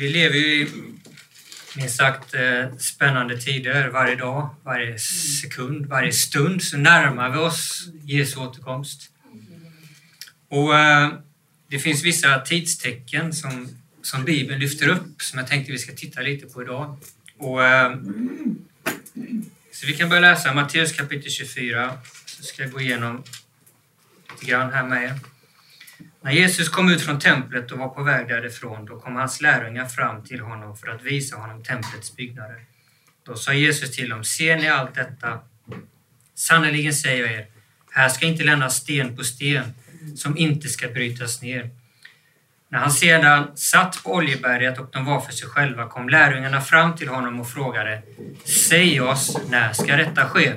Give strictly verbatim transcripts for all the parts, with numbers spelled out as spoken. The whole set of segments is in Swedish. Vi lever ju i minst sagt spännande tider varje dag, varje sekund, varje stund så närmar vi oss Jesu återkomst. Och det finns vissa tidstecken som, som Bibeln lyfter upp som jag tänkte vi ska titta lite på idag. Och, så vi kan börja läsa Matteus kapitel tjugofyra, så ska jag gå igenom lite grann här med er. När Jesus kom ut från templet och var på väg därifrån, då kom hans lärjungar fram till honom för att visa honom templets byggnader. Då sa Jesus till dem, ser ni allt detta? Sannerligen säger jag er, här ska inte lämnas sten på sten som inte ska brytas ner. När han sedan satt på Oljeberget och de var för sig själva kom lärjungarna fram till honom och frågade, säg oss, när ska detta ske?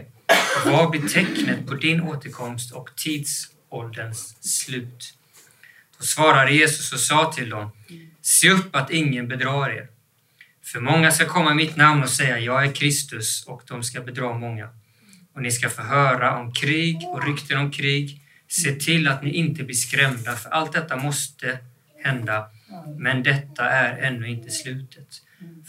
Vad blir tecknet på din återkomst och tidsålderns slut? Då svarade Jesus och sa till dem, se upp att ingen bedrar er. För många ska komma i mitt namn och säga, jag är Kristus, och de ska bedra många. Och ni ska få höra om krig och rykten om krig. Se till att ni inte blir skrämda, för allt detta måste hända, men detta är ännu inte slutet.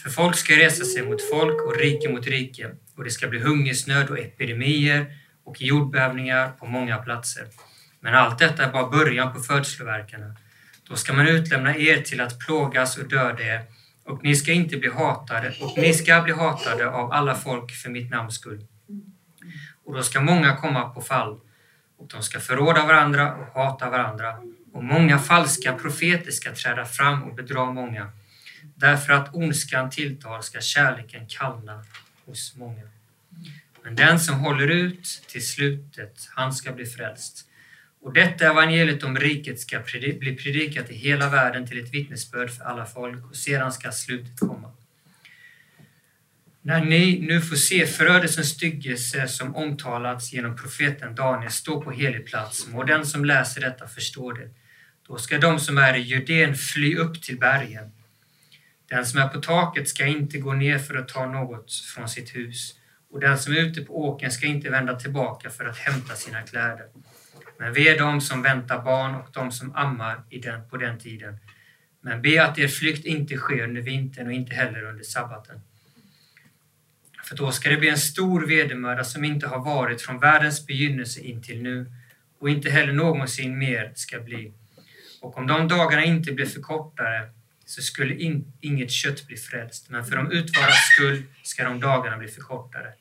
För folk ska resa sig mot folk och rike mot rike, och det ska bli hungersnöd och epidemier och jordbävningar på många platser. Men allt detta är bara början på födsloverkarna. Då ska man utlämna er till att plågas och döda er, och ni ska inte bli hatade, och ni ska bli hatade av alla folk för mitt namns skull. Och då ska många komma på fall, och de ska förråda varandra och hata varandra. Och många falska profeter ska träda fram och bedra många. Därför att ondskan tilltar ska kärleken kallna hos många. Men den som håller ut till slutet, han ska bli frälst. Och detta evangeliet om riket ska predik- bli predikat i hela världen till ett vittnesbörd för alla folk, och sedan ska slutet komma. När ni nu får se förödelsens styggelse som omtalats genom profeten Daniel stå på helig plats, må den som läser detta förstå det. Då ska de som är i Judén fly upp till bergen. Den som är på taket ska inte gå ner för att ta något från sitt hus, och den som är ute på åkern ska inte vända tillbaka för att hämta sina kläder. Men ve är de som väntar barn och de som ammar i den, på den tiden. Men be att er flykt inte sker under vintern och inte heller under sabbaten. För då ska det bli en stor vedermöda som inte har varit från världens begynnelse in till nu, och inte heller någonsin mer ska bli. Och om de dagarna inte blev förkortade så skulle in, inget kött bli frälst, men för de utvaras skull ska de dagarna bli förkortade.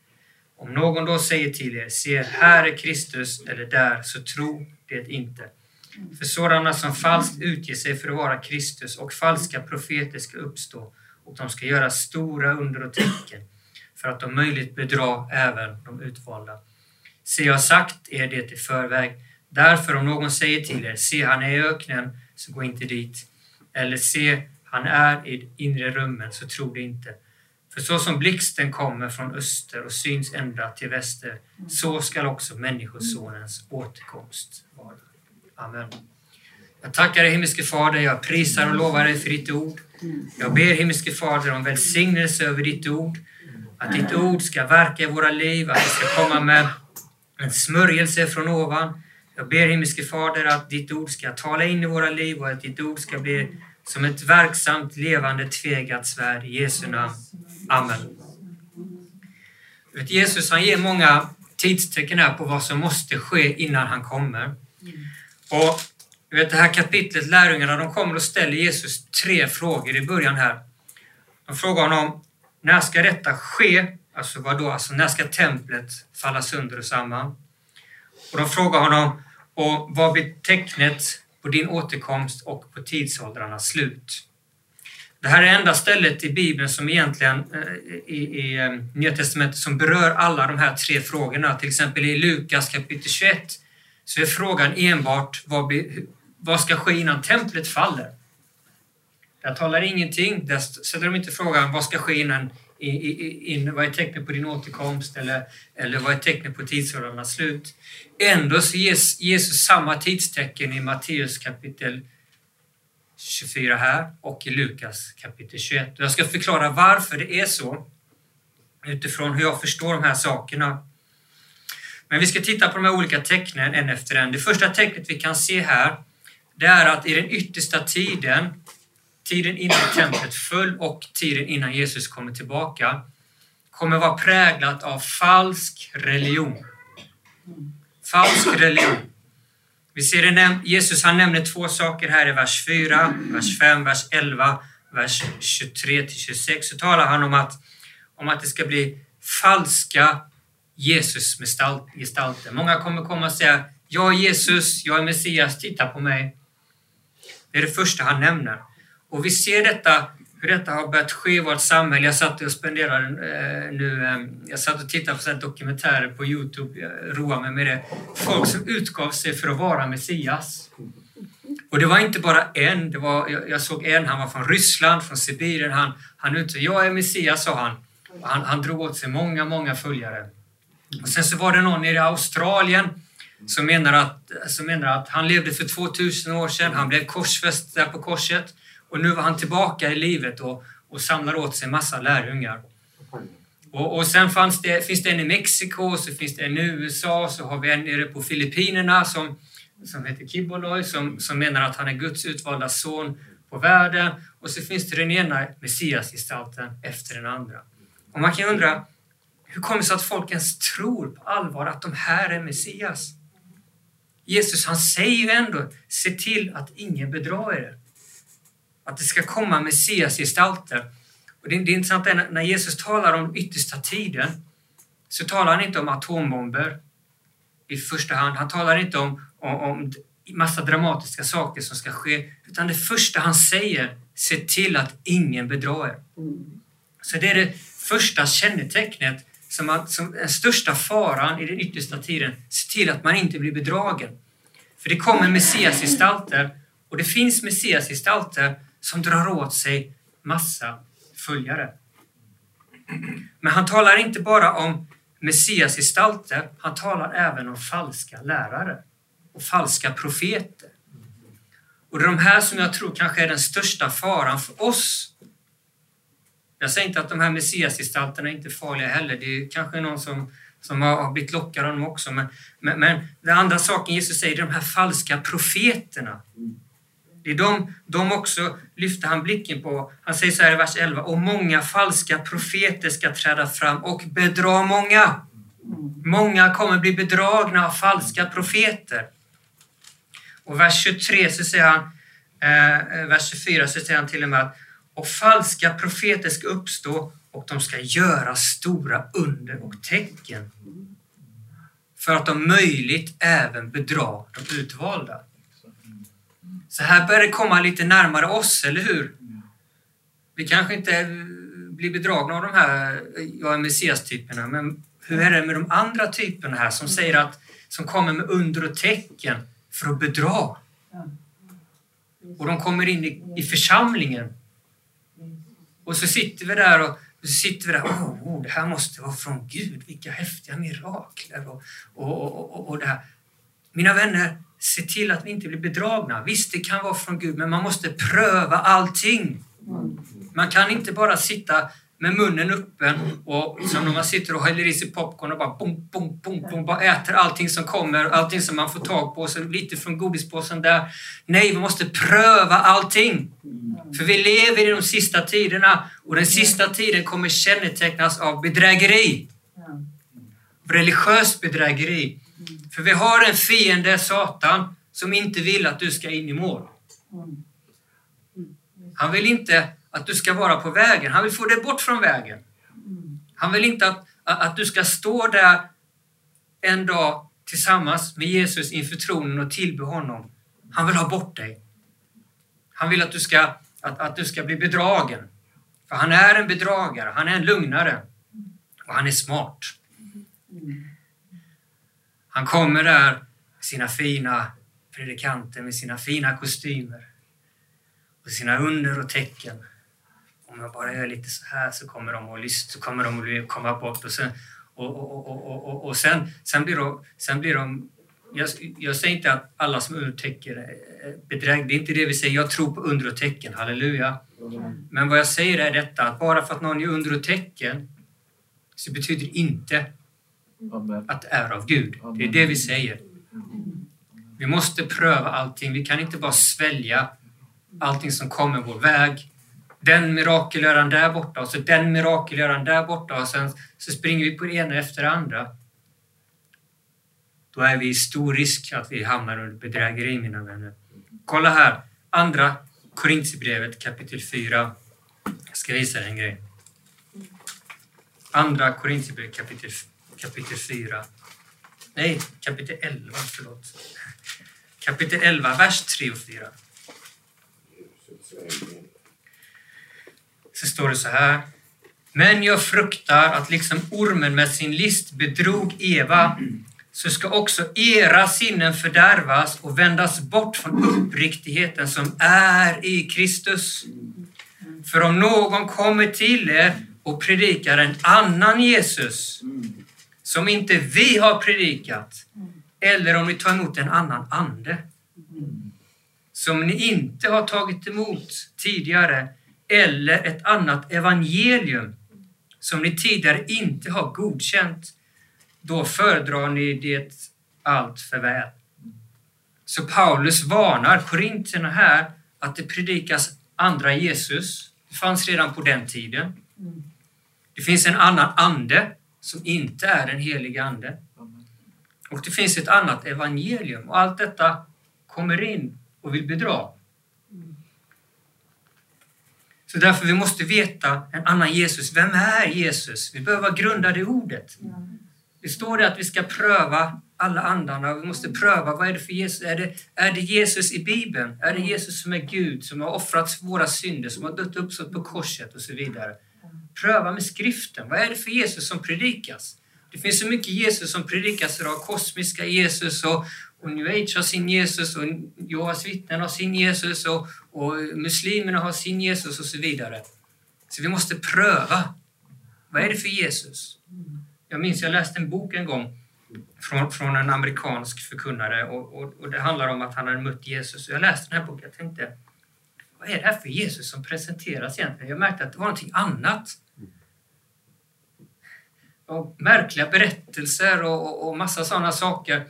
Om någon då säger till er, se här är Kristus eller där, så tro det inte. För sådana som falskt utger sig för att vara Kristus och falska profeter ska uppstå, och de ska göra stora under och tecken för att de möjligt bedra även de utvalda. Se, jag sagt er det i förväg. Därför om någon säger till er, se han är i öknen, så gå inte dit. Eller se han är i inre rummen, så tro det inte. För så som blixten kommer från öster och syns ända till väster, så skall också människosonens återkomst vara. Amen. Jag tackar dig himmelske Fader, jag prisar och lovar dig för ditt ord. Jag ber himmelske Fader om välsignelse över ditt ord. Att ditt ord ska verka i våra liv, att det ska komma med en smörjelse från ovan. Jag ber himmelske Fader att ditt ord ska tala in i våra liv och att ditt ord ska bli som ett verksamt, levande, tvegat svärd i Jesu namn. Amen. Jesus, han ger många tidstecken här på vad som måste ske innan han kommer. Och du vet, det här kapitlet, lärjungarna, de kommer och ställer Jesus tre frågor i början här. De frågar honom, när ska detta ske? Alltså vadå? Alltså när ska templet falla sönder och samman? Och de frågar honom, och vad blir tecknet på din återkomst och på tidsåldrarnas slut? Det här är enda stället i Bibeln som egentligen i, i, i Nya Testamentet som berör alla de här tre frågorna. Till exempel i Lukas kapitel tjugoett så är frågan enbart vad, blir, vad ska ske innan templet faller? Där talar ingenting, där ställer de inte frågan vad ska ske innan, in, in, in, vad är tecknet på din återkomst eller, eller vad är tecknet på tidsåldrarnas slut. Ändå så ges Jesus samma tidstecken i Matteus kapitel tjugofyra här och i Lukas kapitel tjugoett. Jag ska förklara varför det är så utifrån hur jag förstår de här sakerna. Men vi ska titta på de här olika tecknen en efter en. Det första tecknet vi kan se här, det är att i den yttersta tiden tiden innan templet föll och tiden innan Jesus kommer tillbaka kommer vara präglat av falsk religion. Falsk religion. Vi ser det näm- Jesus han nämner två saker här i vers fyra, vers fem, vers elva, vers tjugotre till tjugosex. Så talar han om att, om att det ska bli falska Jesus-gestalter. Många kommer komma och säga, jag är Jesus, jag är Messias, titta på mig. Det är det första han nämner. Och vi ser detta, hur detta har börjat ske i vårt samhälle. Jag satt och spenderade eh, nu, eh, jag satt och tittade på dokumentärer på Youtube, jag roade mig med det. Folk som utgav sig för att vara Messias. Och det var inte bara en, det var, jag, jag såg en, han var från Ryssland, från Sibirien. Han, han uttryckte, jag är Messias, sa han. han. Han drog åt sig många, många följare. Och sen så var det någon nere i Australien som menar att, som menar att han levde för tvåtusen år sedan. Han blev korsfäst där på korset. Och nu var han tillbaka i livet och, och samlar åt sig en massa lärjungar. Och, och sen fanns det, finns det en i Mexiko, så finns det en i U S A, så har vi en nere på Filippinerna som, som heter Kiboloy, som, som menar att han är Guds utvalda son på världen. Och så finns det den ena Messias-gestalten efter den andra. Och man kan undra, hur kommer det sig att folk ens tror på allvar att de här är Messias? Jesus han säger ju ändå, se till att ingen bedrar er. Att det ska komma Messias-gestalter. Och det är intressant att när Jesus talar om yttersta tiden så talar han inte om atombomber i första hand. Han talar inte om, om, om massa dramatiska saker som ska ske. Utan det första han säger, se till att ingen bedrar er. Så det är det första kännetecknet som, att, som den största faran i den yttersta tiden. Se till att man inte blir bedragen. För det kommer Messias-gestalter. Och det finns Messias-gestalter som drar åt sig massa följare. Men han talar inte bara om Messias-gestalter, han talar även om falska lärare och falska profeter. Och det är de här som jag tror kanske är den största faran för oss. Jag säger inte att de här Messias-gestalterna är inte farliga heller, det är kanske någon som, som har blivit lockad av dem också. Men, men, men den andra saken Jesus säger, de här falska profeterna. Det är de, de också lyfter han blicken på. Han säger så här i vers elva. Och många falska profeter ska träda fram och bedra många. Många kommer bli bedragna av falska profeter. Och vers tjugotre så säger han, eh, vers tjugofyra så säger han till och med att och falska profeter ska uppstå och de ska göra stora under och tecken. För att de möjligt även bedrar de utvalda. Så här börjar det komma lite närmare oss, eller hur? Vi kanske inte blir bedragna av de här, jag är Messias-typerna, men hur är det med de andra typerna här som säger att, som kommer med under och tecken för att bedra? Och de kommer in i, i församlingen. Och så sitter vi där och så sitter vi där, åh, åh, det här måste vara från Gud, vilka häftiga mirakler och, och, och, och, och det här. Mina vänner, se till att vi inte blir bedragna. Visst, det kan vara från Gud, men man måste pröva allting. Man kan inte bara sitta med munnen öppen och som när man sitter och häller i sig popcorn och bara bom, bom, bom, bom, bara äter allting som kommer, allting som man får tag på, så lite från godispåsen där. Nej, vi måste pröva allting. För vi lever i de sista tiderna och den sista tiden kommer kännetecknas av bedrägeri. Religiöst bedrägeri. För vi har en fiende, Satan, som inte vill att du ska in i mål. Han vill inte att du ska vara på vägen. Han vill få dig bort från vägen. Han vill inte att, att du ska stå där en dag tillsammans med Jesus inför tronen och tillbe honom. Han vill ha bort dig. Han vill att du ska, att, att du ska bli bedragen. För han är en bedragare. Han är en lugnare. Och han är smart. Han kommer där med sina fina predikanter, med sina fina kostymer och sina under och tecken. Om jag bara gör lite så här så kommer de att lyssna, så kommer de att komma bort och sen, och, och, och, och, och, och sen, sen, blir de, sen blir de... Jag, jag säger inte att alla som undertäcker bedrägg, det är inte det vi säger. Jag tror på under och tecken, halleluja. Men vad jag säger är detta, att bara för att någon är under och tecken så betyder det inte att det är av Gud. Det är det vi säger. Vi måste pröva allting. Vi kan inte bara svälja allting som kommer vår väg. Den mirakelgöraren där borta och så den mirakelgöraren där borta och sen så springer vi på det ena efter det andra. Då är vi i stor risk att vi hamnar under bedrägeri, mina vänner. Kolla här, andra Korinthierbrevet kapitel fyra. Jag ska visa dig en grej. Andra Korinthierbrevet kapitel, kapitel fyra. Nej, kapitel elva, förlåt. Kapitel elva, vers tre och fyra. Så står det så här. Men jag fruktar att liksom ormen med sin list bedrog Eva, så ska också era sinnen fördärvas och vändas bort från uppriktigheten som är i Kristus. För om någon kommer till er och predikar en annan Jesus som inte vi har predikat, eller om ni tar emot en annan ande som ni inte har tagit emot tidigare, eller ett annat evangelium som ni tidigare inte har godkänt, då föredrar ni det allt för väl. Så Paulus varnar korinterna här att det predikas andra Jesus. Det fanns redan på den tiden. Det finns en annan ande som inte är en helig ande. Och det finns ett annat evangelium. Och allt detta kommer in och vill bedra. Så därför vi måste veta en annan Jesus. Vem är Jesus? Vi behöver grunda det ordet. Det står det att vi ska pröva alla andarna. Vi måste pröva, vad är det för Jesus? Är det, är det Jesus i Bibeln? Är det Jesus som är Gud, som har offrat våra synder, som har dött uppstått på korset och så vidare? Pröva med skriften. Vad är det för Jesus som predikas? Det finns så mycket Jesus som predikas idag. Kosmiska Jesus och, och New Age har sin Jesus och Jehovas vittnen har sin Jesus och, och muslimerna har sin Jesus och så vidare. Så vi måste pröva. Vad är det för Jesus? Jag minns, jag läste en bok en gång från, från en amerikansk förkunnare och, och, och det handlar om att han hade mött Jesus. Jag läste den här boken och tänkte, vad är det här för Jesus som presenteras egentligen? Jag märkte att det var någonting annat. Och märkliga berättelser och, och, och massa sådana saker.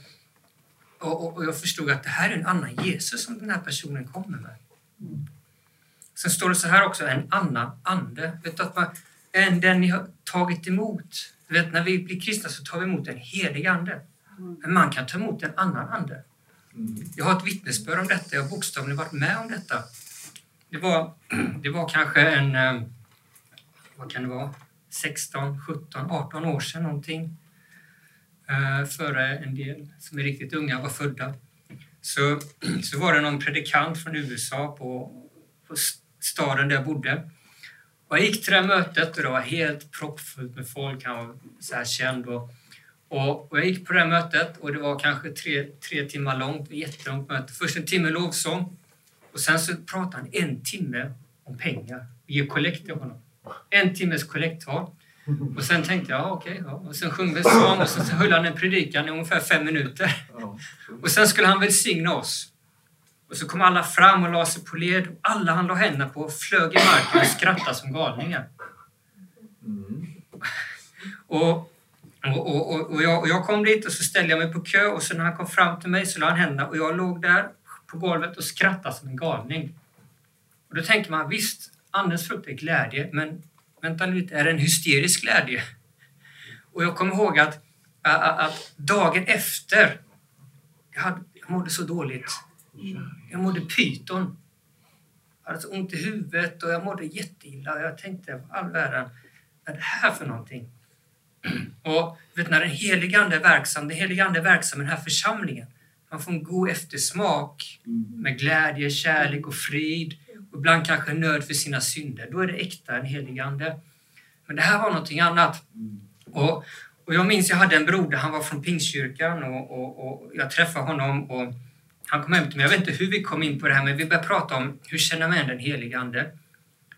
Och, och, och jag förstod att det här är en annan Jesus som den här personen kommer med. Sen står det så här också, en annan ande. Vet du att man, en, den ni har tagit emot. Du vet, när vi blir kristna så tar vi emot en helig ande. Men man kan ta emot en annan ande. Jag har ett vittnesbörd om detta. Jag har bokstavligen varit med om detta. Det var, det var kanske en, vad kan det vara, sexton, sjutton, arton år sedan någonting. Före en del som är riktigt unga var födda. Så, så var det någon predikant från U S A på, på staden där jag bodde. Och jag gick till det här mötet och det var helt proppfullt med folk. Han var så här känd. Och, och, och jag gick på det här mötet och det var kanske tre, tre timmar långt. Jättelångt möte. Först en timme lovsång. Och sen så pratade han en timme om pengar. Vi ger kollekt till honom. En timmes kollektar. Och sen tänkte jag, ja, okej. Ja. Och sen sjöng vi sång och sen så höll han en predikan i ungefär fem minuter. Och sen skulle han välsigna oss. Och så kom alla fram och la sig på led. Och alla han la händerna på flög i marken och skrattade som galningar. Mm. och, och, och, och, jag, och jag kom dit och så ställde jag mig på kö. Och så när han kom fram till mig så la han händerna. Och jag låg där på golvet och skrattade som en galning. Och då tänker man, visst, andens frukt är glädje. Men vänta lite, är det en hysterisk glädje? Och jag kommer ihåg att, att, att dagen efter, jag, hade, jag mådde så dåligt. Jag mådde pyton. Jag hade så ont i huvudet och jag mådde jätteilla. Jag tänkte, all världen, vad är det här för någonting? Och vet när den helige ande är verksam, den helige ande är verksam i den här församlingen. Man får en god eftersmak med glädje, kärlek och frid. Och ibland kanske nöd för sina synder. Då är det äkta en helig ande. Men det här var någonting annat. Och, och jag minns, jag hade en broder, han var från Pingstkyrkan. Och, och, och jag träffade honom och han kom hem till mig. Jag vet inte hur vi kom in på det här, men vi började prata om hur känner man den helige ande.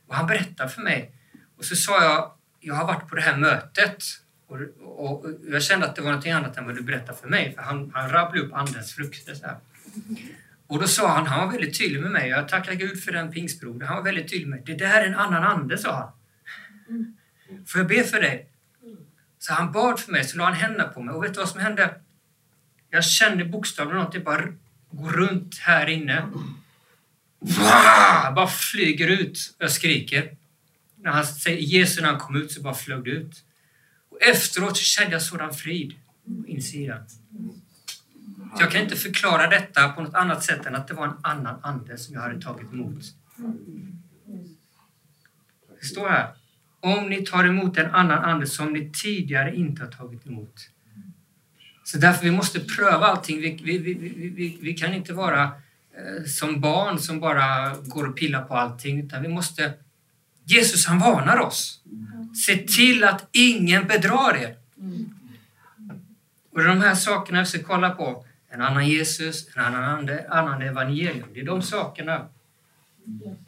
Och han berättade för mig. Och så sa jag, jag har varit på det här mötet. Och, och, och jag kände att det var något annat än vad du berättade för mig. För han, han rabblade upp andens frukter så här. Och då sa han, han var väldigt tydlig med mig. Jag tackar Gud för den pingsbrodern. Han var väldigt tydlig med mig. Det där är en annan ande, sa han. Får jag be för dig? Så han bad för mig, så la han händerna på mig. Och vet du vad som hände? Jag kände bokstavligen något, jag bara går runt här inne. Va? Bara flyger ut. Jag skriker. När han säger Jesus, när han kom ut så bara flög ut. Och efteråt kände jag sådan frid på insidan. Så jag kan inte förklara detta på något annat sätt än att det var en annan ande som jag hade tagit emot. Det står här. Om ni tar emot en annan ande som ni tidigare inte har tagit emot. Så därför vi måste pröva allting. Vi, vi, vi, vi, vi kan inte vara eh, som barn som bara går och pillar på allting. Utan vi måste... Jesus han varnar oss. Se till att ingen bedrar er. Och de här sakerna vi ska kolla på. En annan Jesus, en annan ande, en annan evangelium. Det är de sakerna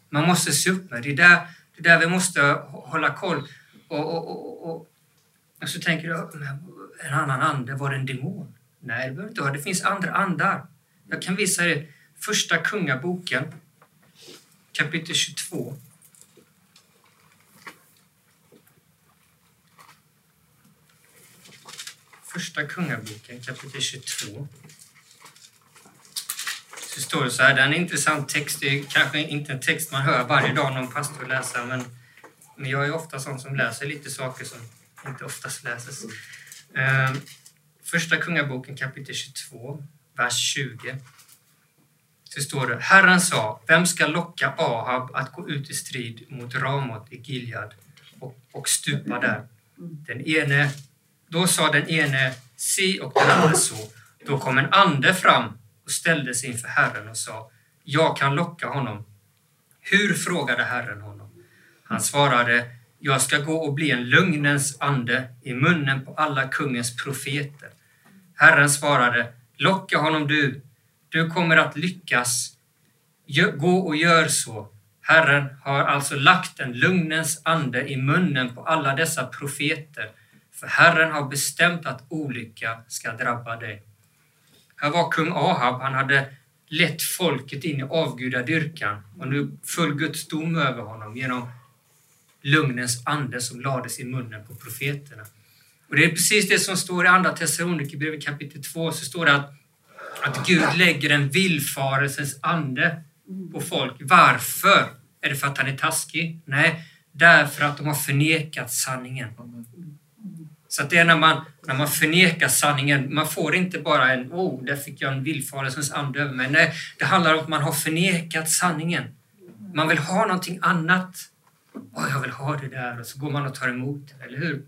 man måste se upp med. Det är där, det är där vi måste hålla koll. Och, och, och, och, och så tänker du, en annan ande, var det en demon? Nej, det behöver inte vara. Det finns andra andar. Jag kan visa er första Kungaboken, kapitel tjugotvå. Första Kungaboken, kapitel tjugotvå. Så står det så här, det är en intressant text. Det är kanske inte en text man hör varje dag någon pastor läser. Men, men jag är ofta sån som läser lite saker som inte oftast läses. Ehm, första Kungaboken, kapitel tjugotvå, vers tjugo. Så står det, Herren sa, vem ska locka Ahab att gå ut i strid mot Ramot i Gilead och, och stupa där? Den ene... Då sa den ene si och den andra så. Då kom en ande fram och ställde sig inför Herren och sa, jag kan locka honom. Hur? Frågade Herren honom. Han svarade, jag ska gå och bli en lugnens ande i munnen på alla kungens profeter. Herren svarade, locka honom du. Du kommer att lyckas. Gå och gör så. Herren har alltså lagt en lugnens ande i munnen på alla dessa profeter. För Herren har bestämt att olycka ska drabba dig. Här var kung Ahab, han hade lett folket in i avgudadyrkan. Och nu föll Guds dom över honom genom lugnens ande som lades i munnen på profeterna. Och det är precis det som står i andra Thessalonikerbrevet kapitel två. Så står det att, att Gud lägger en villfarelsens ande på folk. Varför? Är det för att han är taskig? Nej, därför att de har förnekat sanningen. Så att det är när man, när man förnekar sanningen. Man får inte bara en, oh, där fick jag en villfarelsens ande över mig. Nej, det handlar om att man har förnekat sanningen. Man vill ha någonting annat. Oh, jag vill ha det där. Och så går man och tar emot, eller hur?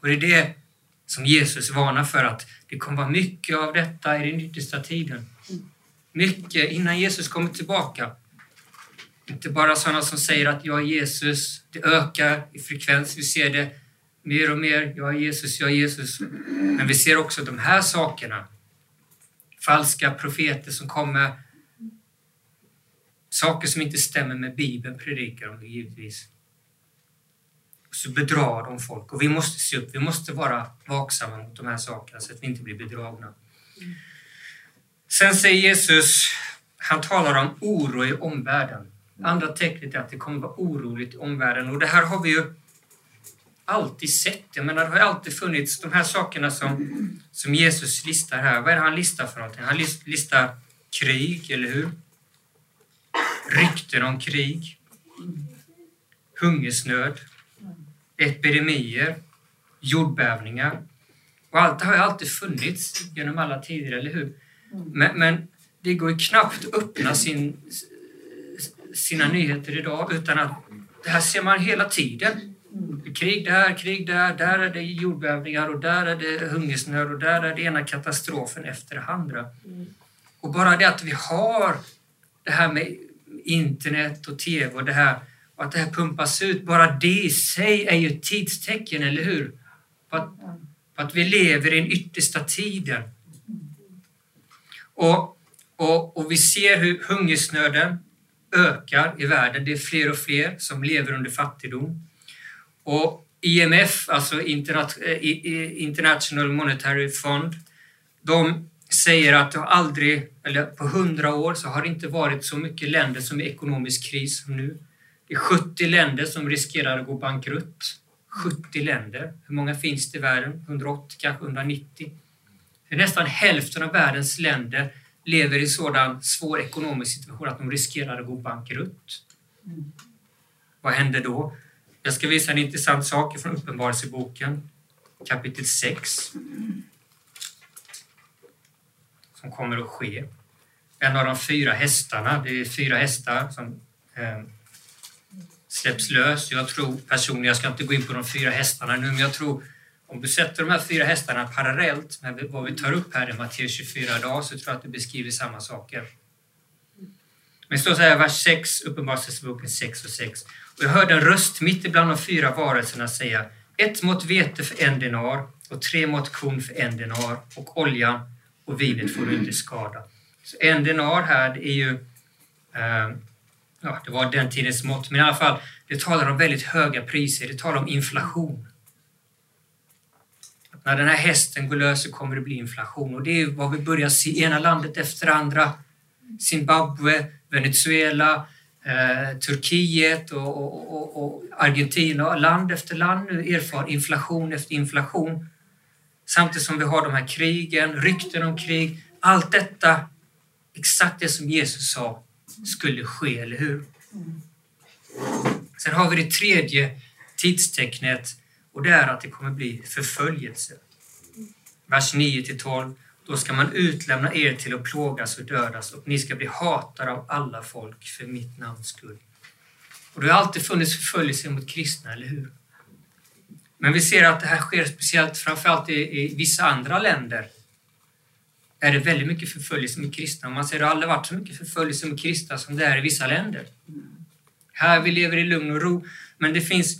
Och det är det som Jesus varnar för, att det kommer vara mycket av detta i den yttersta tiden. Mycket innan Jesus kommer tillbaka. Inte bara sådana som säger att jag är Jesus. Det ökar i frekvens. Vi ser det mer och mer. Jag är Jesus, jag är Jesus. Men vi ser också de här sakerna. Falska profeter som kommer. Saker som inte stämmer med Bibeln predikar om det givetvis. Så bedrar de folk. Och vi måste se upp. Vi måste vara vaksamma mot de här sakerna så att vi inte blir bedragna. Sen säger Jesus, han talar om oro i omvärlden. Andra tecknet är att det kommer att vara oroligt i omvärlden. Och det här har vi ju alltid sett. Jag menar, det har alltid funnits de här sakerna som, som Jesus listar här. Vad är det han listar för någonting? Han listar krig, eller hur? Rykten om krig. Hungersnöd. Epidemier. Jordbävningar. Och allt det har ju alltid funnits genom alla tider, eller hur? Men, men det går ju knappt att öppna sin... sina nyheter idag, utan att det här ser man hela tiden. Krig där, krig där, där är det jordbävningar och där är det hungersnöd och där är det ena katastrofen efter det andra. Och bara det att vi har det här med internet och tv och det här, och att det här pumpas ut, bara det i sig är ju ett tidstecken, eller hur? På att, på att vi lever i den yttersta tiden. Och, och, och vi ser hur hungersnöden ökar i världen. Det är fler och fler som lever under fattigdom. Och I M F, alltså International Monetary Fund, de säger att det har aldrig, eller på hundra år så har det inte varit så mycket länder som är i ekonomisk kris som nu. Det är sjuttio länder som riskerar att gå bankrutt. sjuttio länder. Hur många finns det i världen? hundraåttio, kanske hundranittio. Det är nästan hälften av världens länder lever i sådan svår ekonomisk situation att de riskerar att gå bankrutt. Mm. Vad händer då? Jag ska visa en intressant sak från Uppenbarelseboken, kapitel sex. Som kommer att ske. En av de fyra hästarna, det är fyra hästar som eh, släpps lös. Jag tror personligen, jag ska inte gå in på de fyra hästarna nu, men jag tror om du sätter de här fyra hästarna parallellt med vad vi tar upp här i Matteus tjugofyra idag, så tror jag att det beskriver samma saker. Men det står så här, vers sex, Uppenbarelseboken sex och sex. Och jag hörde en röst mitt ibland de fyra varelserna säga: ett mått vete för en denar och tre mått korn för en denar, och oljan och vinet får du inte skada. Så en denar här, det är ju, eh, ja, det var den tidens mått, men i alla fall, det talar om väldigt höga priser, det talar om inflation. När den här hästen går lös så kommer det bli inflation. Och det är vad vi börjar se ena landet efter andra. Zimbabwe, Venezuela, eh, Turkiet och, och, och, och Argentina. Land efter land nu erfar inflation efter inflation. Samtidigt som vi har de här krigen, rykten om krig. Allt detta, exakt det som Jesus sa skulle ske, eller hur? Sen har vi det tredje tidstecknet. Och det är att det kommer bli förföljelse. Vers nio till tolv. Då ska man utlämna er till att plågas och dödas. Och ni ska bli hatade av alla folk för mitt namns skull. Och det har alltid funnits förföljelse mot kristna, eller hur? Men vi ser att det här sker speciellt, framförallt i, i vissa andra länder. Är det väldigt mycket förföljelse mot kristna. Man ser att det aldrig varit så mycket förföljelse mot kristna som det är i vissa länder. Här vi lever i lugn och ro. Men det finns...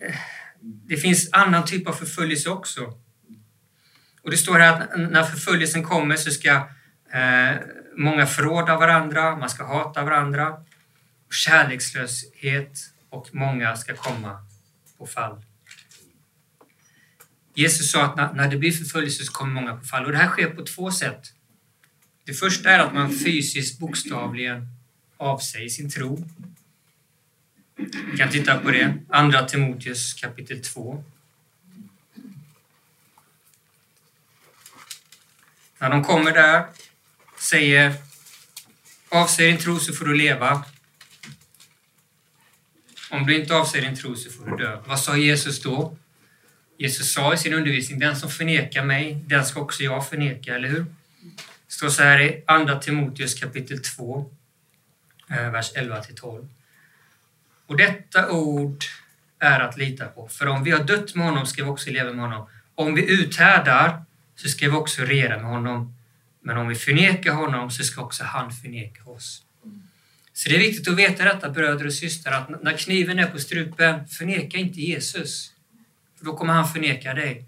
Eh, Det finns annan typ av förföljelse också. Och det står här att när förföljelsen kommer så ska eh, många förråda varandra, man ska hata varandra. Och kärlekslöshet, och många ska komma på fall. Jesus sa att när, när det blir förföljelse så kommer många på fall. Och det här sker på två sätt. Det första är att man fysiskt bokstavligen avsäger sin tro. Vi kan titta på det. Andra Timoteus kapitel två. När de kommer där säger: avser din tro så får du leva. Om du inte avser din tro så får du dö. Vad sa Jesus då? Jesus sa i sin undervisning: den som förnekar mig, den ska också jag förneka, eller hur? Det står så här i Andra Timoteus kapitel två, vers elva till tolv. Och detta ord är att lita på. För om vi har dött med honom ska vi också leva med honom. Om vi uthärdar så ska vi också regera med honom. Men om vi förnekar honom så ska också han förneka oss. Så det är viktigt att veta detta, bröder och systrar, att när kniven är på strupen, förneka inte Jesus. För då kommer han förneka dig.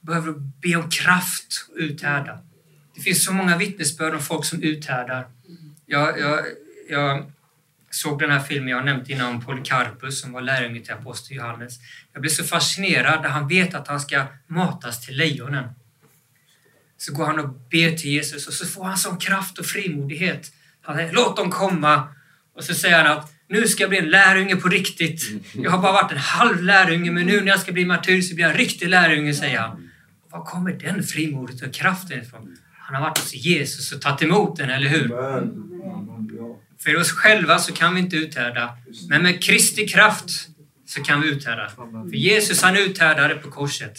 Du behöver be om kraft och uthärda. Det finns så många vittnesbörd om folk som uthärdar. Jag... jag, jag såg den här filmen jag nämnt innan om Polycarpus som var lärjunge till aposteln Johannes. Jag blev så fascinerad när han vet att han ska matas till lejonen. Så går han och ber till Jesus och så får han sån kraft och frimodighet. Han säger: låt dem komma. Och så säger han att nu ska jag bli en lärjunge på riktigt. Jag har bara varit en halv lärjunge, men nu när jag ska bli martyr så blir jag en riktig lärjunge, säger han. Och var kommer den frimodet och kraften ifrån? Han har varit hos Jesus och tagit emot den, eller hur? För oss själva så kan vi inte uthärda. Men med Kristi kraft så kan vi uthärda. För Jesus, han uthärdade på korset.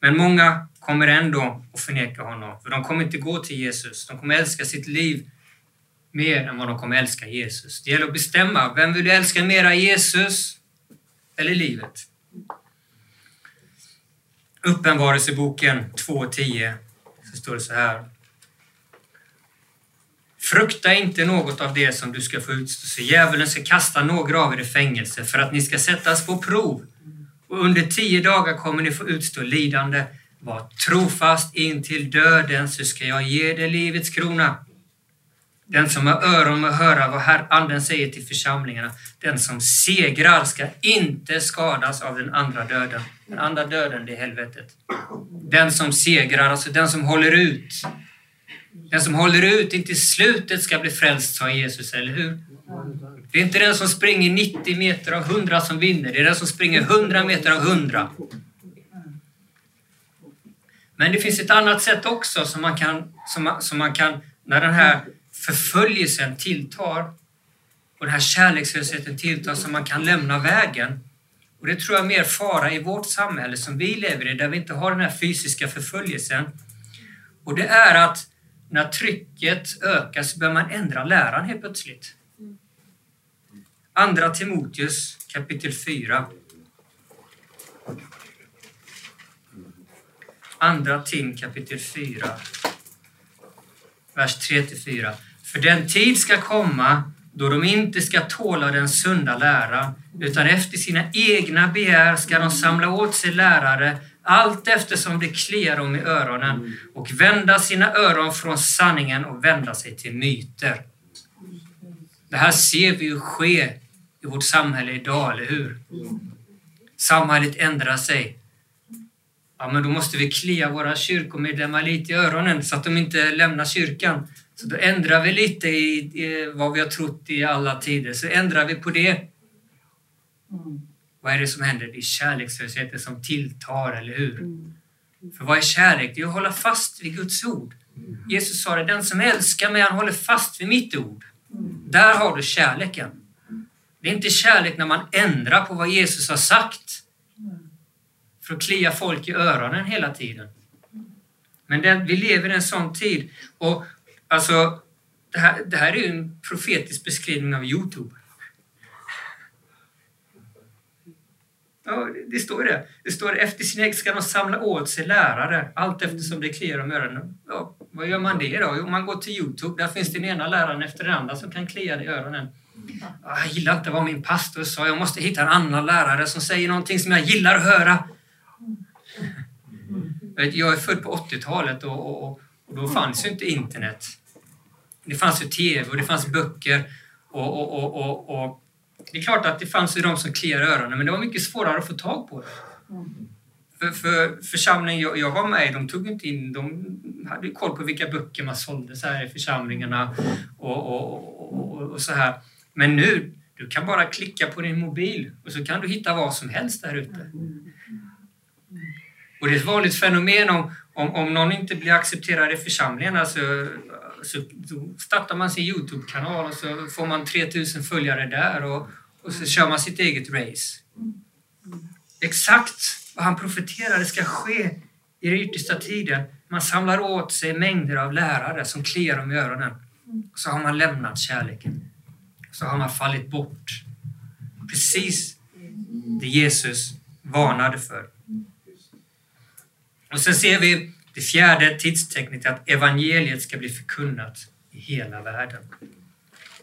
Men många kommer ändå att förneka honom. För de kommer inte gå till Jesus. De kommer älska sitt liv mer än vad de kommer älska Jesus. Det gäller att bestämma. Vem vill du älska mera, Jesus eller livet? Uppenbarelseboken två tio så står det så här: frukta inte något av det som du ska få utstå, så djävulen ska kasta några av er i fängelse för att ni ska sättas på prov. Och under tio dagar kommer ni få utstå lidande. Var trofast in till döden, så ska jag ge dig livets krona. Den som har öron och höra vad Herren anden säger till församlingarna. Den som segrar ska inte skadas av den andra döden. Den andra döden, det är helvetet. Den som segrar, alltså den som håller ut. Den som håller ut intill slutet ska bli frälst, sa Jesus, eller hur? Det är inte den som springer nittio meter av hundra som vinner. Det är den som springer hundra meter av hundra. Men det finns ett annat sätt också som man kan, som man, som man kan när den här förföljelsen tilltar och den här kärlekslösheten tilltar, som man kan lämna vägen. Och det tror jag är mer fara i vårt samhälle som vi lever i, där vi inte har den här fysiska förföljelsen. Och det är att när trycket ökar så bör man ändra läran helt plötsligt. Andra Timoteus kapitel fyra. Andra Tim kapitel fyra. Vers tre till fyra. För den tid ska komma då de inte ska tåla den sunda lära, utan efter sina egna begär ska de samla åt sig lärare allt eftersom det kliar dem i öronen, och vända sina öron från sanningen och vända sig till myter. Det här ser vi ju ske i vårt samhälle idag, eller hur? Samhället ändrar sig. Ja, men då måste vi klia våra kyrkomedlemmar lite i öronen så att de inte lämnar kyrkan. Så då ändrar vi lite i, i vad vi har trott i alla tider. Så ändrar vi på det. Mm. Vad är det som händer? Det är kärlekslösheten som tilltar, eller hur? Mm. För vad är kärlek? Det är att hålla fast vid Guds ord. Mm. Jesus sa det, den som älskar mig, han håller fast vid mitt ord. Mm. Där har du kärleken. Det är inte kärlek när man ändrar på vad Jesus har sagt. För att klia folk i öronen hela tiden. Men den, vi lever i en sån tid. Och alltså, det här, det här är ju en profetisk beskrivning av Youtube. Ja, det står det. Det står efter sin ex ska de samla åt sig lärare. Allt eftersom det kliar om öronen. Ja, vad gör man det då? Jo, man går till Youtube. Där finns den ena läraren efter den andra som kan klia i öronen. Jag gillar inte vad min pastor sa. Jag måste hitta en annan lärare som säger någonting som jag gillar att höra. Jag är född på åttiotalet och, och, och, och då fanns ju inte internet. Det fanns ju tv och det fanns böcker. Och, och, och, och, och. Det är klart att det fanns ju de som kliar öronen, men det var mycket svårare att få tag på det. För, för församlingen jag, jag var med i, de tog inte in, de hade koll på vilka böcker man sålde så här i församlingarna och, och, och, och, och så här. Men nu, du kan bara klicka på din mobil och så kan du hitta vad som helst där ute. Och det är ett vanligt fenomen om, om, om någon inte blir accepterad i församlingen, alltså, så startar man sin Youtube-kanal och så får man tre tusen följare där och, och så kör man sitt eget race. Exakt vad han profeterade ska ske i den yttersta tiden. Man samlar åt sig mängder av lärare som kliar dem i öronen. Och så har man lämnat kärleken. Så har man fallit bort. Precis det Jesus varnade för. Och sen ser vi det fjärde tidstecknet, att evangeliet ska bli förkunnat i hela världen.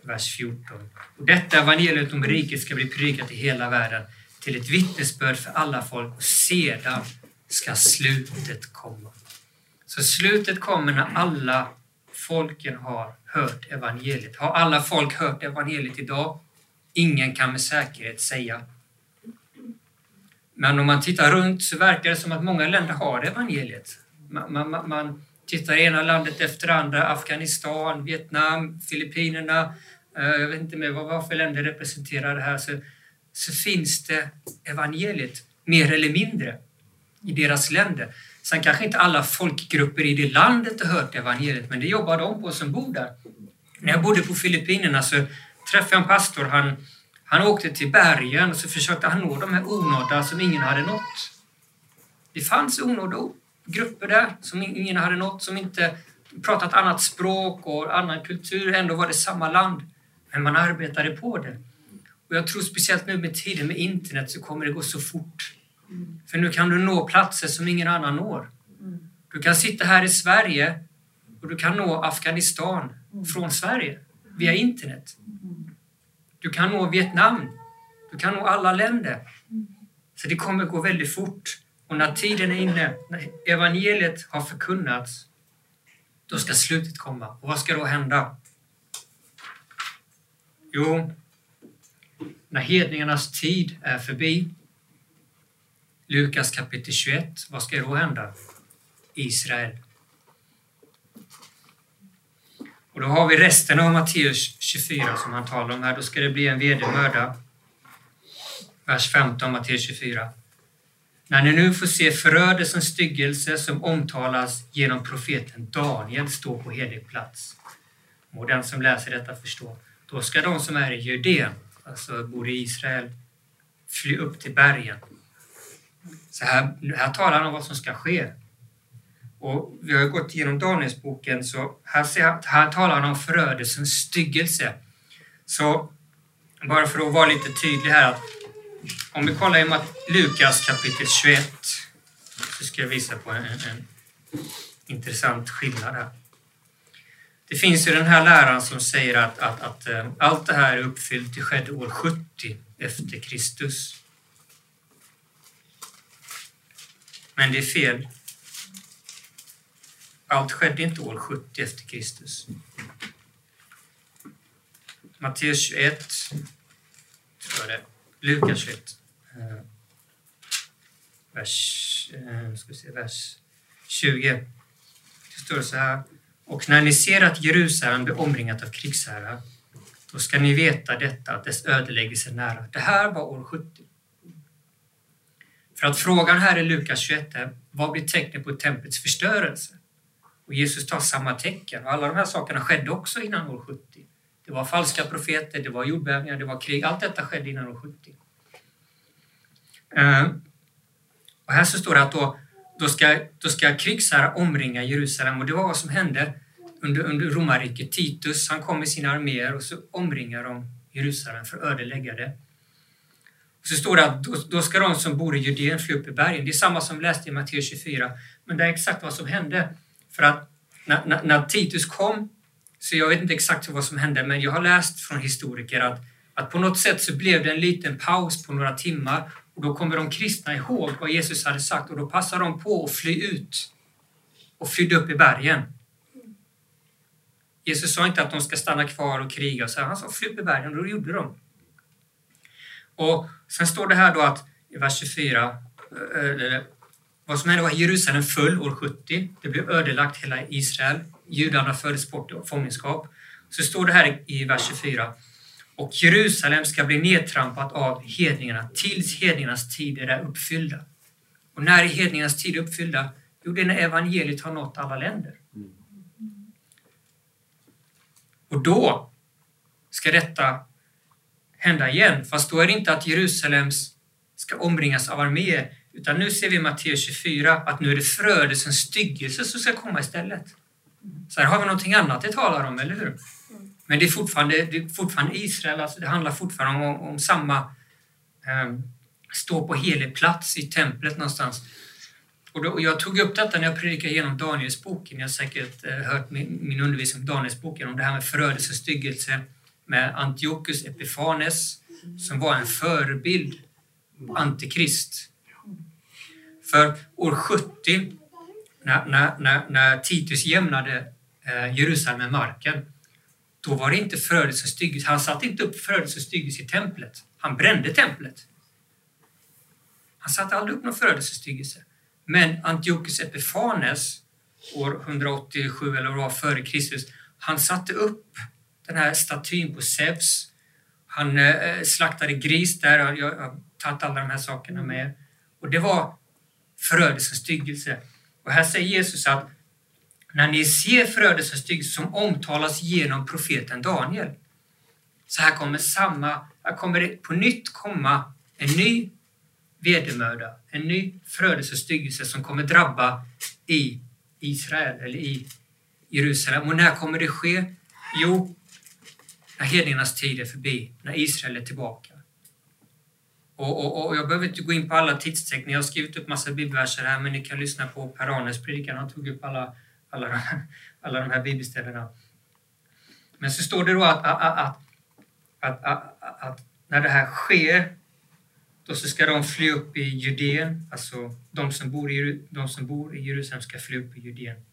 Vers fjorton. Och detta evangeliet om riket ska bli predikat i hela världen till ett vittnesbörd för alla folk, och sedan ska slutet komma. Så slutet kommer när alla folken har hört evangeliet. Har alla folk hört evangeliet idag? Ingen kan med säkerhet säga. Men om man tittar runt så verkar det som att många länder har evangeliet. Man, man, man tittar ena landet efter andra. Afghanistan, Vietnam, Filippinerna. Jag vet inte mer vad, vad för länder representerar det här. Så, så finns det evangeliet mer eller mindre i deras länder. Sen kanske inte alla folkgrupper i det landet har hört evangeliet, men det jobbar de på som bor där. När jag bodde på Filippinerna så träffade jag en pastor. Han, han åkte till bergen och så försökte han nå de här onådda som ingen hade nått. Det fanns onådda grupper där som ingen hade nått, som inte pratat annat språk och annan kultur. Ändå var det samma land, men man arbetade på det. Och jag tror speciellt nu med tiden med internet så kommer det gå så fort. För nu kan du nå platser som ingen annan når. Du kan sitta här i Sverige och du kan nå Afghanistan från Sverige via internet. Du kan nå Vietnam. Du kan nå alla länder. Så det kommer gå väldigt fort. Och när tiden är inne, när evangeliet har förkunnats, då ska slutet komma. Och vad ska då hända? Jo, när hedningarnas tid är förbi, Lukas kapitel tjugoett, vad ska då hända? Israel. Och då har vi resten av Matteus tjugofyra som han talar om här. Då ska det bli en vedermöda. Vers femton, Matteus tjugofyra. När ni nu får se förödelsens styggelse som omtalas genom profeten Daniel stå på helig plats. Må den som läser detta förstå. Då ska de som är i Judén, alltså bor i Israel, fly upp till bergen. Så här, här talar han om vad som ska ske. Och vi har gått igenom Danielsboken, så här, ser, här talar han om förödelsens styggelse. Så bara för att vara lite tydlig här, att om vi kollar i Lukas kapitel tjugoett så ska jag visa på en, en intressant skillnad här. Det finns ju den här läran som säger att, att, att allt det här är uppfyllt, det skedde år sjuttio efter Kristus. Men det är fel. Allt skedde inte år sjuttio efter Kristus. Matteus tjugoett, tror jag det. Lukas tjugoett, vers, ska vi se, vers tjugo. Det står så här. Och när ni ser att Jerusalem blir omringat av krigsherrar, då ska ni veta detta, att dess ödeläggelse är nära. Det här var år sjuttio. För att frågan här i Lukas tjugoett är, vad blir tecknet på tempelets förstörelse? Och Jesus tar samma tecken. Och alla de här sakerna skedde också innan år sjuttio. Det var falska profeter, det var jordbävningar, det var krig. Allt detta skedde innan år sjuttio. Uh, och här så står det att då, då ska, då ska krigsherrar omringa Jerusalem. Och det var vad som hände under, under romarriket. Titus, han kom med sina arméer och så omringar de Jerusalem för att ödelägga det. Och så står det att då, då ska de som bor i Judén fly upp i bergen. Det är samma som läste i Matteus tjugofyra. Men det är exakt vad som hände. För att när, när, när Titus kom, så jag vet inte exakt vad som hände, men jag har läst från historiker att, att på något sätt så blev det en liten paus på några timmar, och då kommer de kristna ihåg vad Jesus hade sagt, och då passar de på att fly ut och flydde upp i bergen. Jesus sa inte att de ska stanna kvar och kriga, så han sa fly upp i bergen, och då gjorde de. Och sen står det här då att i vers tjugofyra, eller, vad som hände var att Jerusalem föll år sjuttio. Det blev ödelagt hela Israel. Judarna fördes bort i fångenskap. Så står det här i vers tjugofyra. Och Jerusalem ska bli nedtrampat av hedningarna tills hedningarnas tider är uppfyllda. Och när är hedningarnas tid uppfyllda? Jo, det är när evangeliet har nått alla länder. Och då ska detta hända igen. Fast då är det inte att Jerusalem ska omringas av arméer, utan nu ser vi i Matteus tjugofyra att nu är det förödelsens styggelse som ska komma istället. Så här har vi någonting annat det talar om, eller hur? Men det är fortfarande, det är fortfarande Israel, alltså det handlar fortfarande om, om samma eh, stå på helig plats i templet någonstans. Och, då, och jag tog upp detta när jag predikade genom Danielsboken. Jag har säkert eh, hört min, min undervisning om Danielsboken, om det här med förödelsens styggelse med Antiochus Epiphanes, som var en förebild på Antikrist. För år sjuttio, när, när, när, när Titus jämnade eh, Jerusalem med marken, då var det inte förödelsens styggelse. Han satte inte upp förödelsens styggelse i templet. Han brände templet. Han satte aldrig upp någon förödelsens styggelse. Men Antiochus Epiphanes, år etthundraåttiosju eller år före Kristus, han satte upp den här statyn på Zeus. Han eh, slaktade gris där. Jag, jag har tagit alla de här sakerna med. Och det var förödelsens styggelse. Och här säger Jesus att när ni ser förödelsens styggelse som omtalas genom profeten Daniel, så här kommer samma, här kommer det på nytt komma en ny vedermöda, en ny förödelsens styggelse som kommer drabba i Israel eller i Jerusalem. Och när kommer det ske? Jo, när hedningarnas tid är förbi, när Israel är tillbaka. Och, och, och jag behöver inte gå in på alla tidsteckningar. Jag har skrivit upp massa bibelverser här, men ni kan lyssna på Per Arnes predikan. Han tog upp alla, alla, alla de här bibelställena. Men så står det då att, att, att, att, att, att när det här sker, då så ska de fly upp i Judén. Alltså de som bor i, de som bor i Jerusalem ska fly upp i Judén.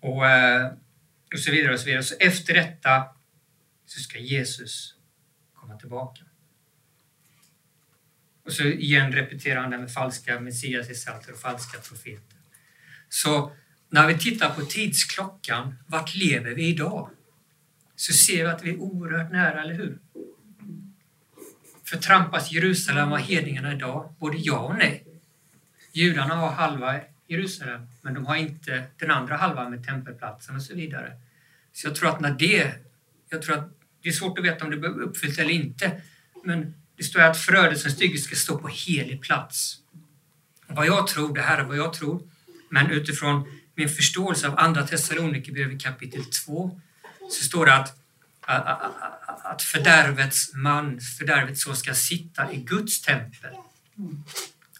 Och, och så vidare och så vidare. Så efter detta så ska Jesus komma tillbaka. Och så igen repeterar han det med falska messiasgestalter och falska profeter. Så när vi tittar på tidsklockan, vart lever vi idag? Så ser vi att vi är oerhört nära, eller hur? förtrampas Jerusalem av hedningarna idag, både ja och nej. Judarna har halva Jerusalem, men de har inte den andra halvan med tempelplatsen och så vidare. Så jag tror att när det, jag tror att det är svårt att veta om det blir uppfyllt eller inte, men det står att förödelsens stygge ska stå på helig plats. Vad jag tror, det här är vad jag tror, men utifrån min förståelse av andra Thessalonikerbrevet kapitel två så står det att att fördärvets man, fördärvets så ska sitta i Guds tempel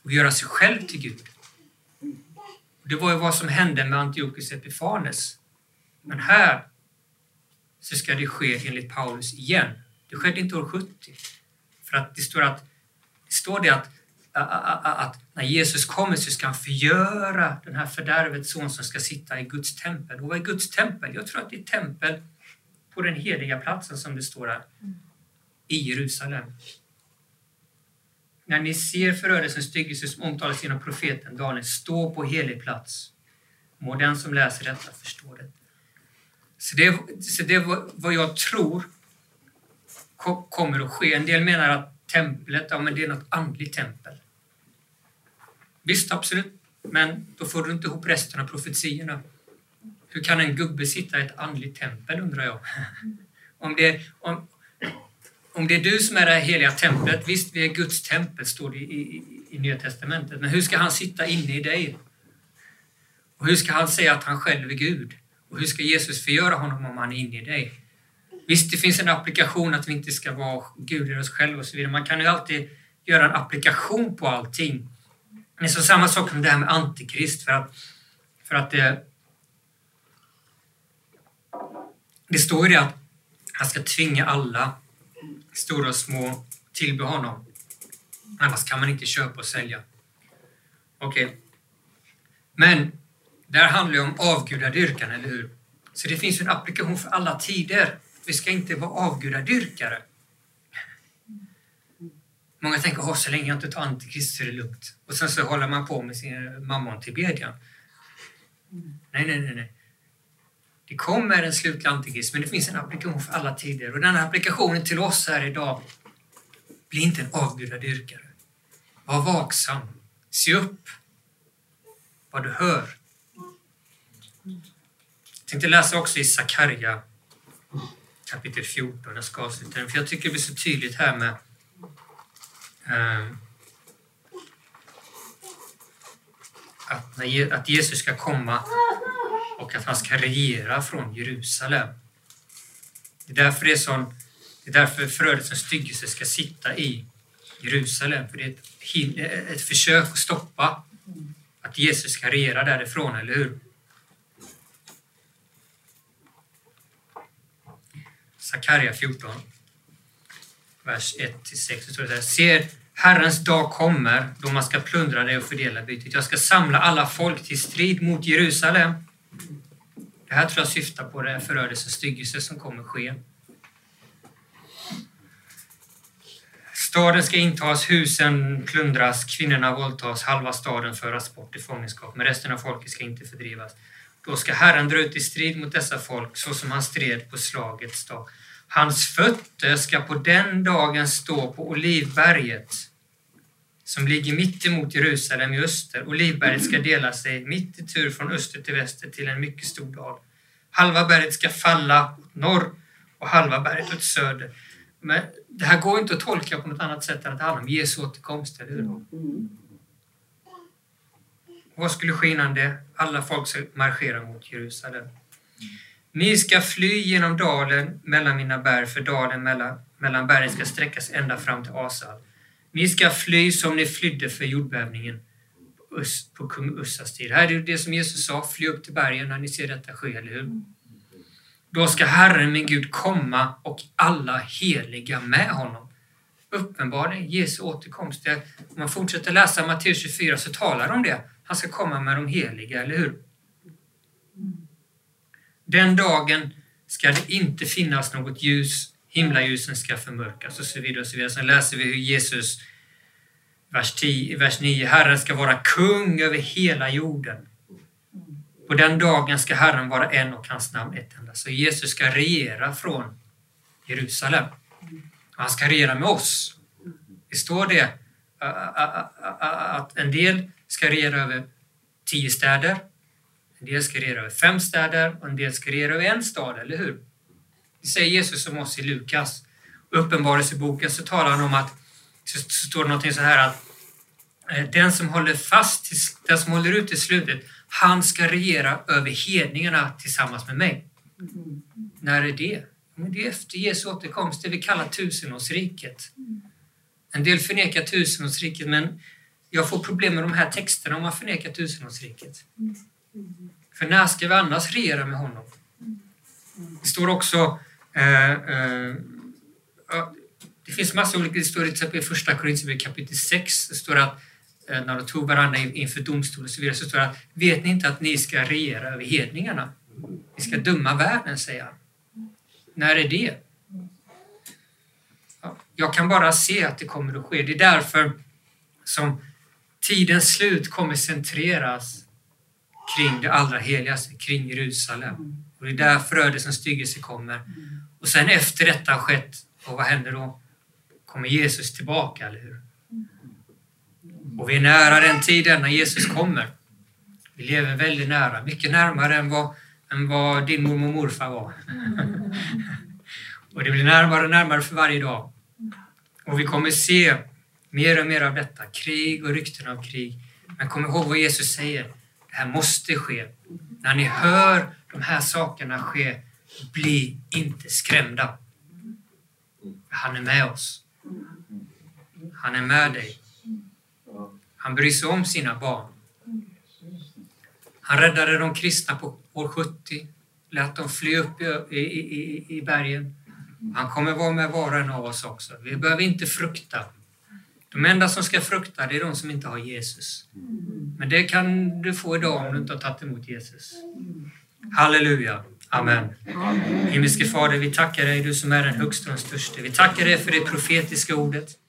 och göra sig själv till Gud. Det var ju vad som hände med Antiochus Epiphanes. Men här så ska det ske enligt Paulus igen. Det skedde inte år sjuttio. För att det står att det, står det att, att, att när Jesus kommer så ska han förgöra den här fördärvets son som ska sitta i Guds tempel. Och vad är Guds tempel? Jag tror att det är tempel på den heliga platsen som det står här i Jerusalem. När ni ser förödelsens styggelse som omtalas genom profeten Daniel, stå på helig plats. Må den som läser detta förstå det. Så det, så det var vad jag tror ko- kommer att ske. En del menar att templet, ja, men det är något andligt tempel. Visst, absolut. Men då får du inte ihop resten av profetierna. Hur kan en gubbe sitta i ett andligt tempel, undrar jag. Om det, om, om det är du som är det heliga templet, visst vi är Guds tempel, står det i, i, i Nya Testamentet. Men hur ska han sitta inne i dig? Och hur ska han säga att han själv är Gud? Och hur ska Jesus förgöra honom om han är inne i dig? Visst, det finns en applikation att vi inte ska vara Gud i oss själva och så vidare. Man kan ju alltid göra en applikation på allting. Men så samma sak som det här med Antikrist, för att, för att det... Det står ju det att han ska tvinga alla, stora och små, tillbe honom. Annars kan man inte köpa och sälja. Okej. Okay. Men där handlar det om avgudadyrkan, eller hur? Så det finns en applikation för alla tider. Vi ska inte vara avgudadyrkare. Många tänker, oh, så länge jag inte tar antikrist så är det lugnt. Och sen så håller man på med sin mammon till bedjan. Nej, nej, nej, nej. Det kommer en slutlig antikrist, men det finns en applikation för alla tider. Och den här applikationen till oss här idag, blir inte en avgudadyrkare. Var vaksam. Se upp vad du hör. Jag tänkte läsa också i Sakarja kapitel fjorton. Jag ska avsluta den, för jag tycker det blir så tydligt här med... Um, att, när Je- att Jesus ska komma... och att han ska regera från Jerusalem. Det är därför, det är sån, det är därför förödelsens styggelse ska sitta i Jerusalem. För det är ett, ett försök att stoppa att Jesus ska regera därifrån, eller hur? Sakarja fjorton, vers ett till sex. Så det här, ser Herrens dag kommer då man ska plundra det och fördela bytet. Jag ska samla alla folk till strid mot Jerusalem. Det här tror jag syftar på det förödelse och styggelse som kommer ske. Staden ska intas, husen plundras, kvinnorna våldtas, halva staden föras bort i fångenskap. Men resten av folket ska inte fördrivas. Då ska Herren dra ut i strid mot dessa folk så som han stred på slagets dag. Hans fötter ska på den dagen stå på Olivberget som ligger mitt emot Jerusalem i öster. Olivberget ska dela sig mitt i tur från öster till väster till en mycket stor dal. Halva berget ska falla åt norr och halva berget åt söder. Men det här går inte att tolka på något annat sätt än att det handlar om Jesu återkomst, eller hur? Vad skulle ske innan det? Alla folk ska marschera mot Jerusalem. Ni ska fly genom dalen mellan mina berg, för dalen mellan, mellan bergen ska sträckas ända fram till Asal. Ni ska fly som ni flydde för jordbävningen på kung Ussas tid. Här är det det som Jesus sa, fly upp till bergen när ni ser detta ske, eller hur? Då ska Herren min Gud komma och alla heliga med honom. Uppenbarligen, Jesu återkomst. Om man fortsätter läsa Matteus tjugofyra så talar de om det. Han ska komma med de heliga, eller hur? Den dagen ska det inte finnas något ljus. Himlaljusen ska förmörkas och så vidare och så vidare. Sen läser vi hur Jesus, vers tio, vers nio, Herren ska vara kung över hela jorden. På den dagen ska Herren vara en och hans namn ett enda. Så Jesus ska regera från Jerusalem. Och han ska regera med oss. Det står det att en del ska regera över tio städer, en del ska regera över fem städer och en del ska regera över en stad, eller hur? Det säger Jesus om oss i Lukas. Uppenbarelseboken så talar han om att, så står det någonting så här att den som håller fast, den som håller ut till slutet, han ska regera över hedningarna tillsammans med mig. Mm. När är det? Men det är efter Jesu återkomst, det vi kallar tusenårsriket. Mm. En del förnekar tusenårsriket, men jag får problem med de här texterna om man förnekar tusenårsriket. Mm. För när ska vi annars regera med honom? Mm. Det står också... Eh, eh, det finns massa olika historier, till exempel i första Korinthierbrevet kapitel sex. Det står att när de tog varandra inför domstolen och så vidare, så står det att vet ni inte att ni ska regera över hedningarna? Ni ska döma världen, säger han. När är det? Ja, jag kan bara se att det kommer att ske. Det är därför som tidens slut kommer centreras kring det allra heligaste, kring Jerusalem. Och det är där förödelsens styggelse kommer. Och sen efter detta har skett, och vad händer då? Kommer Jesus tillbaka, eller hur? Och vi är nära den tiden när Jesus kommer. Vi lever väldigt nära. Mycket närmare än vad, än vad din mormor och morfar var. Och det blir närmare och närmare för varje dag. Och vi kommer se mer och mer av detta. Krig och rykten av krig. Men kom ihåg vad Jesus säger. Det här måste ske. När ni hör de här sakerna ske, bli inte skrämda. Han är med oss. Han är med dig. Han bryr sig om sina barn. Han räddade de kristna på år sjuttio. Lät dem fly upp i, i, i bergen. Han kommer vara med var och en av oss också. Vi behöver inte frukta. De enda som ska frukta, det är de som inte har Jesus. Men det kan du få idag om du inte har tagit emot Jesus. Halleluja. Amen. Amen. Himmelske Fader, vi tackar dig, du som är den högste och den störste. Vi tackar dig för det profetiska ordet.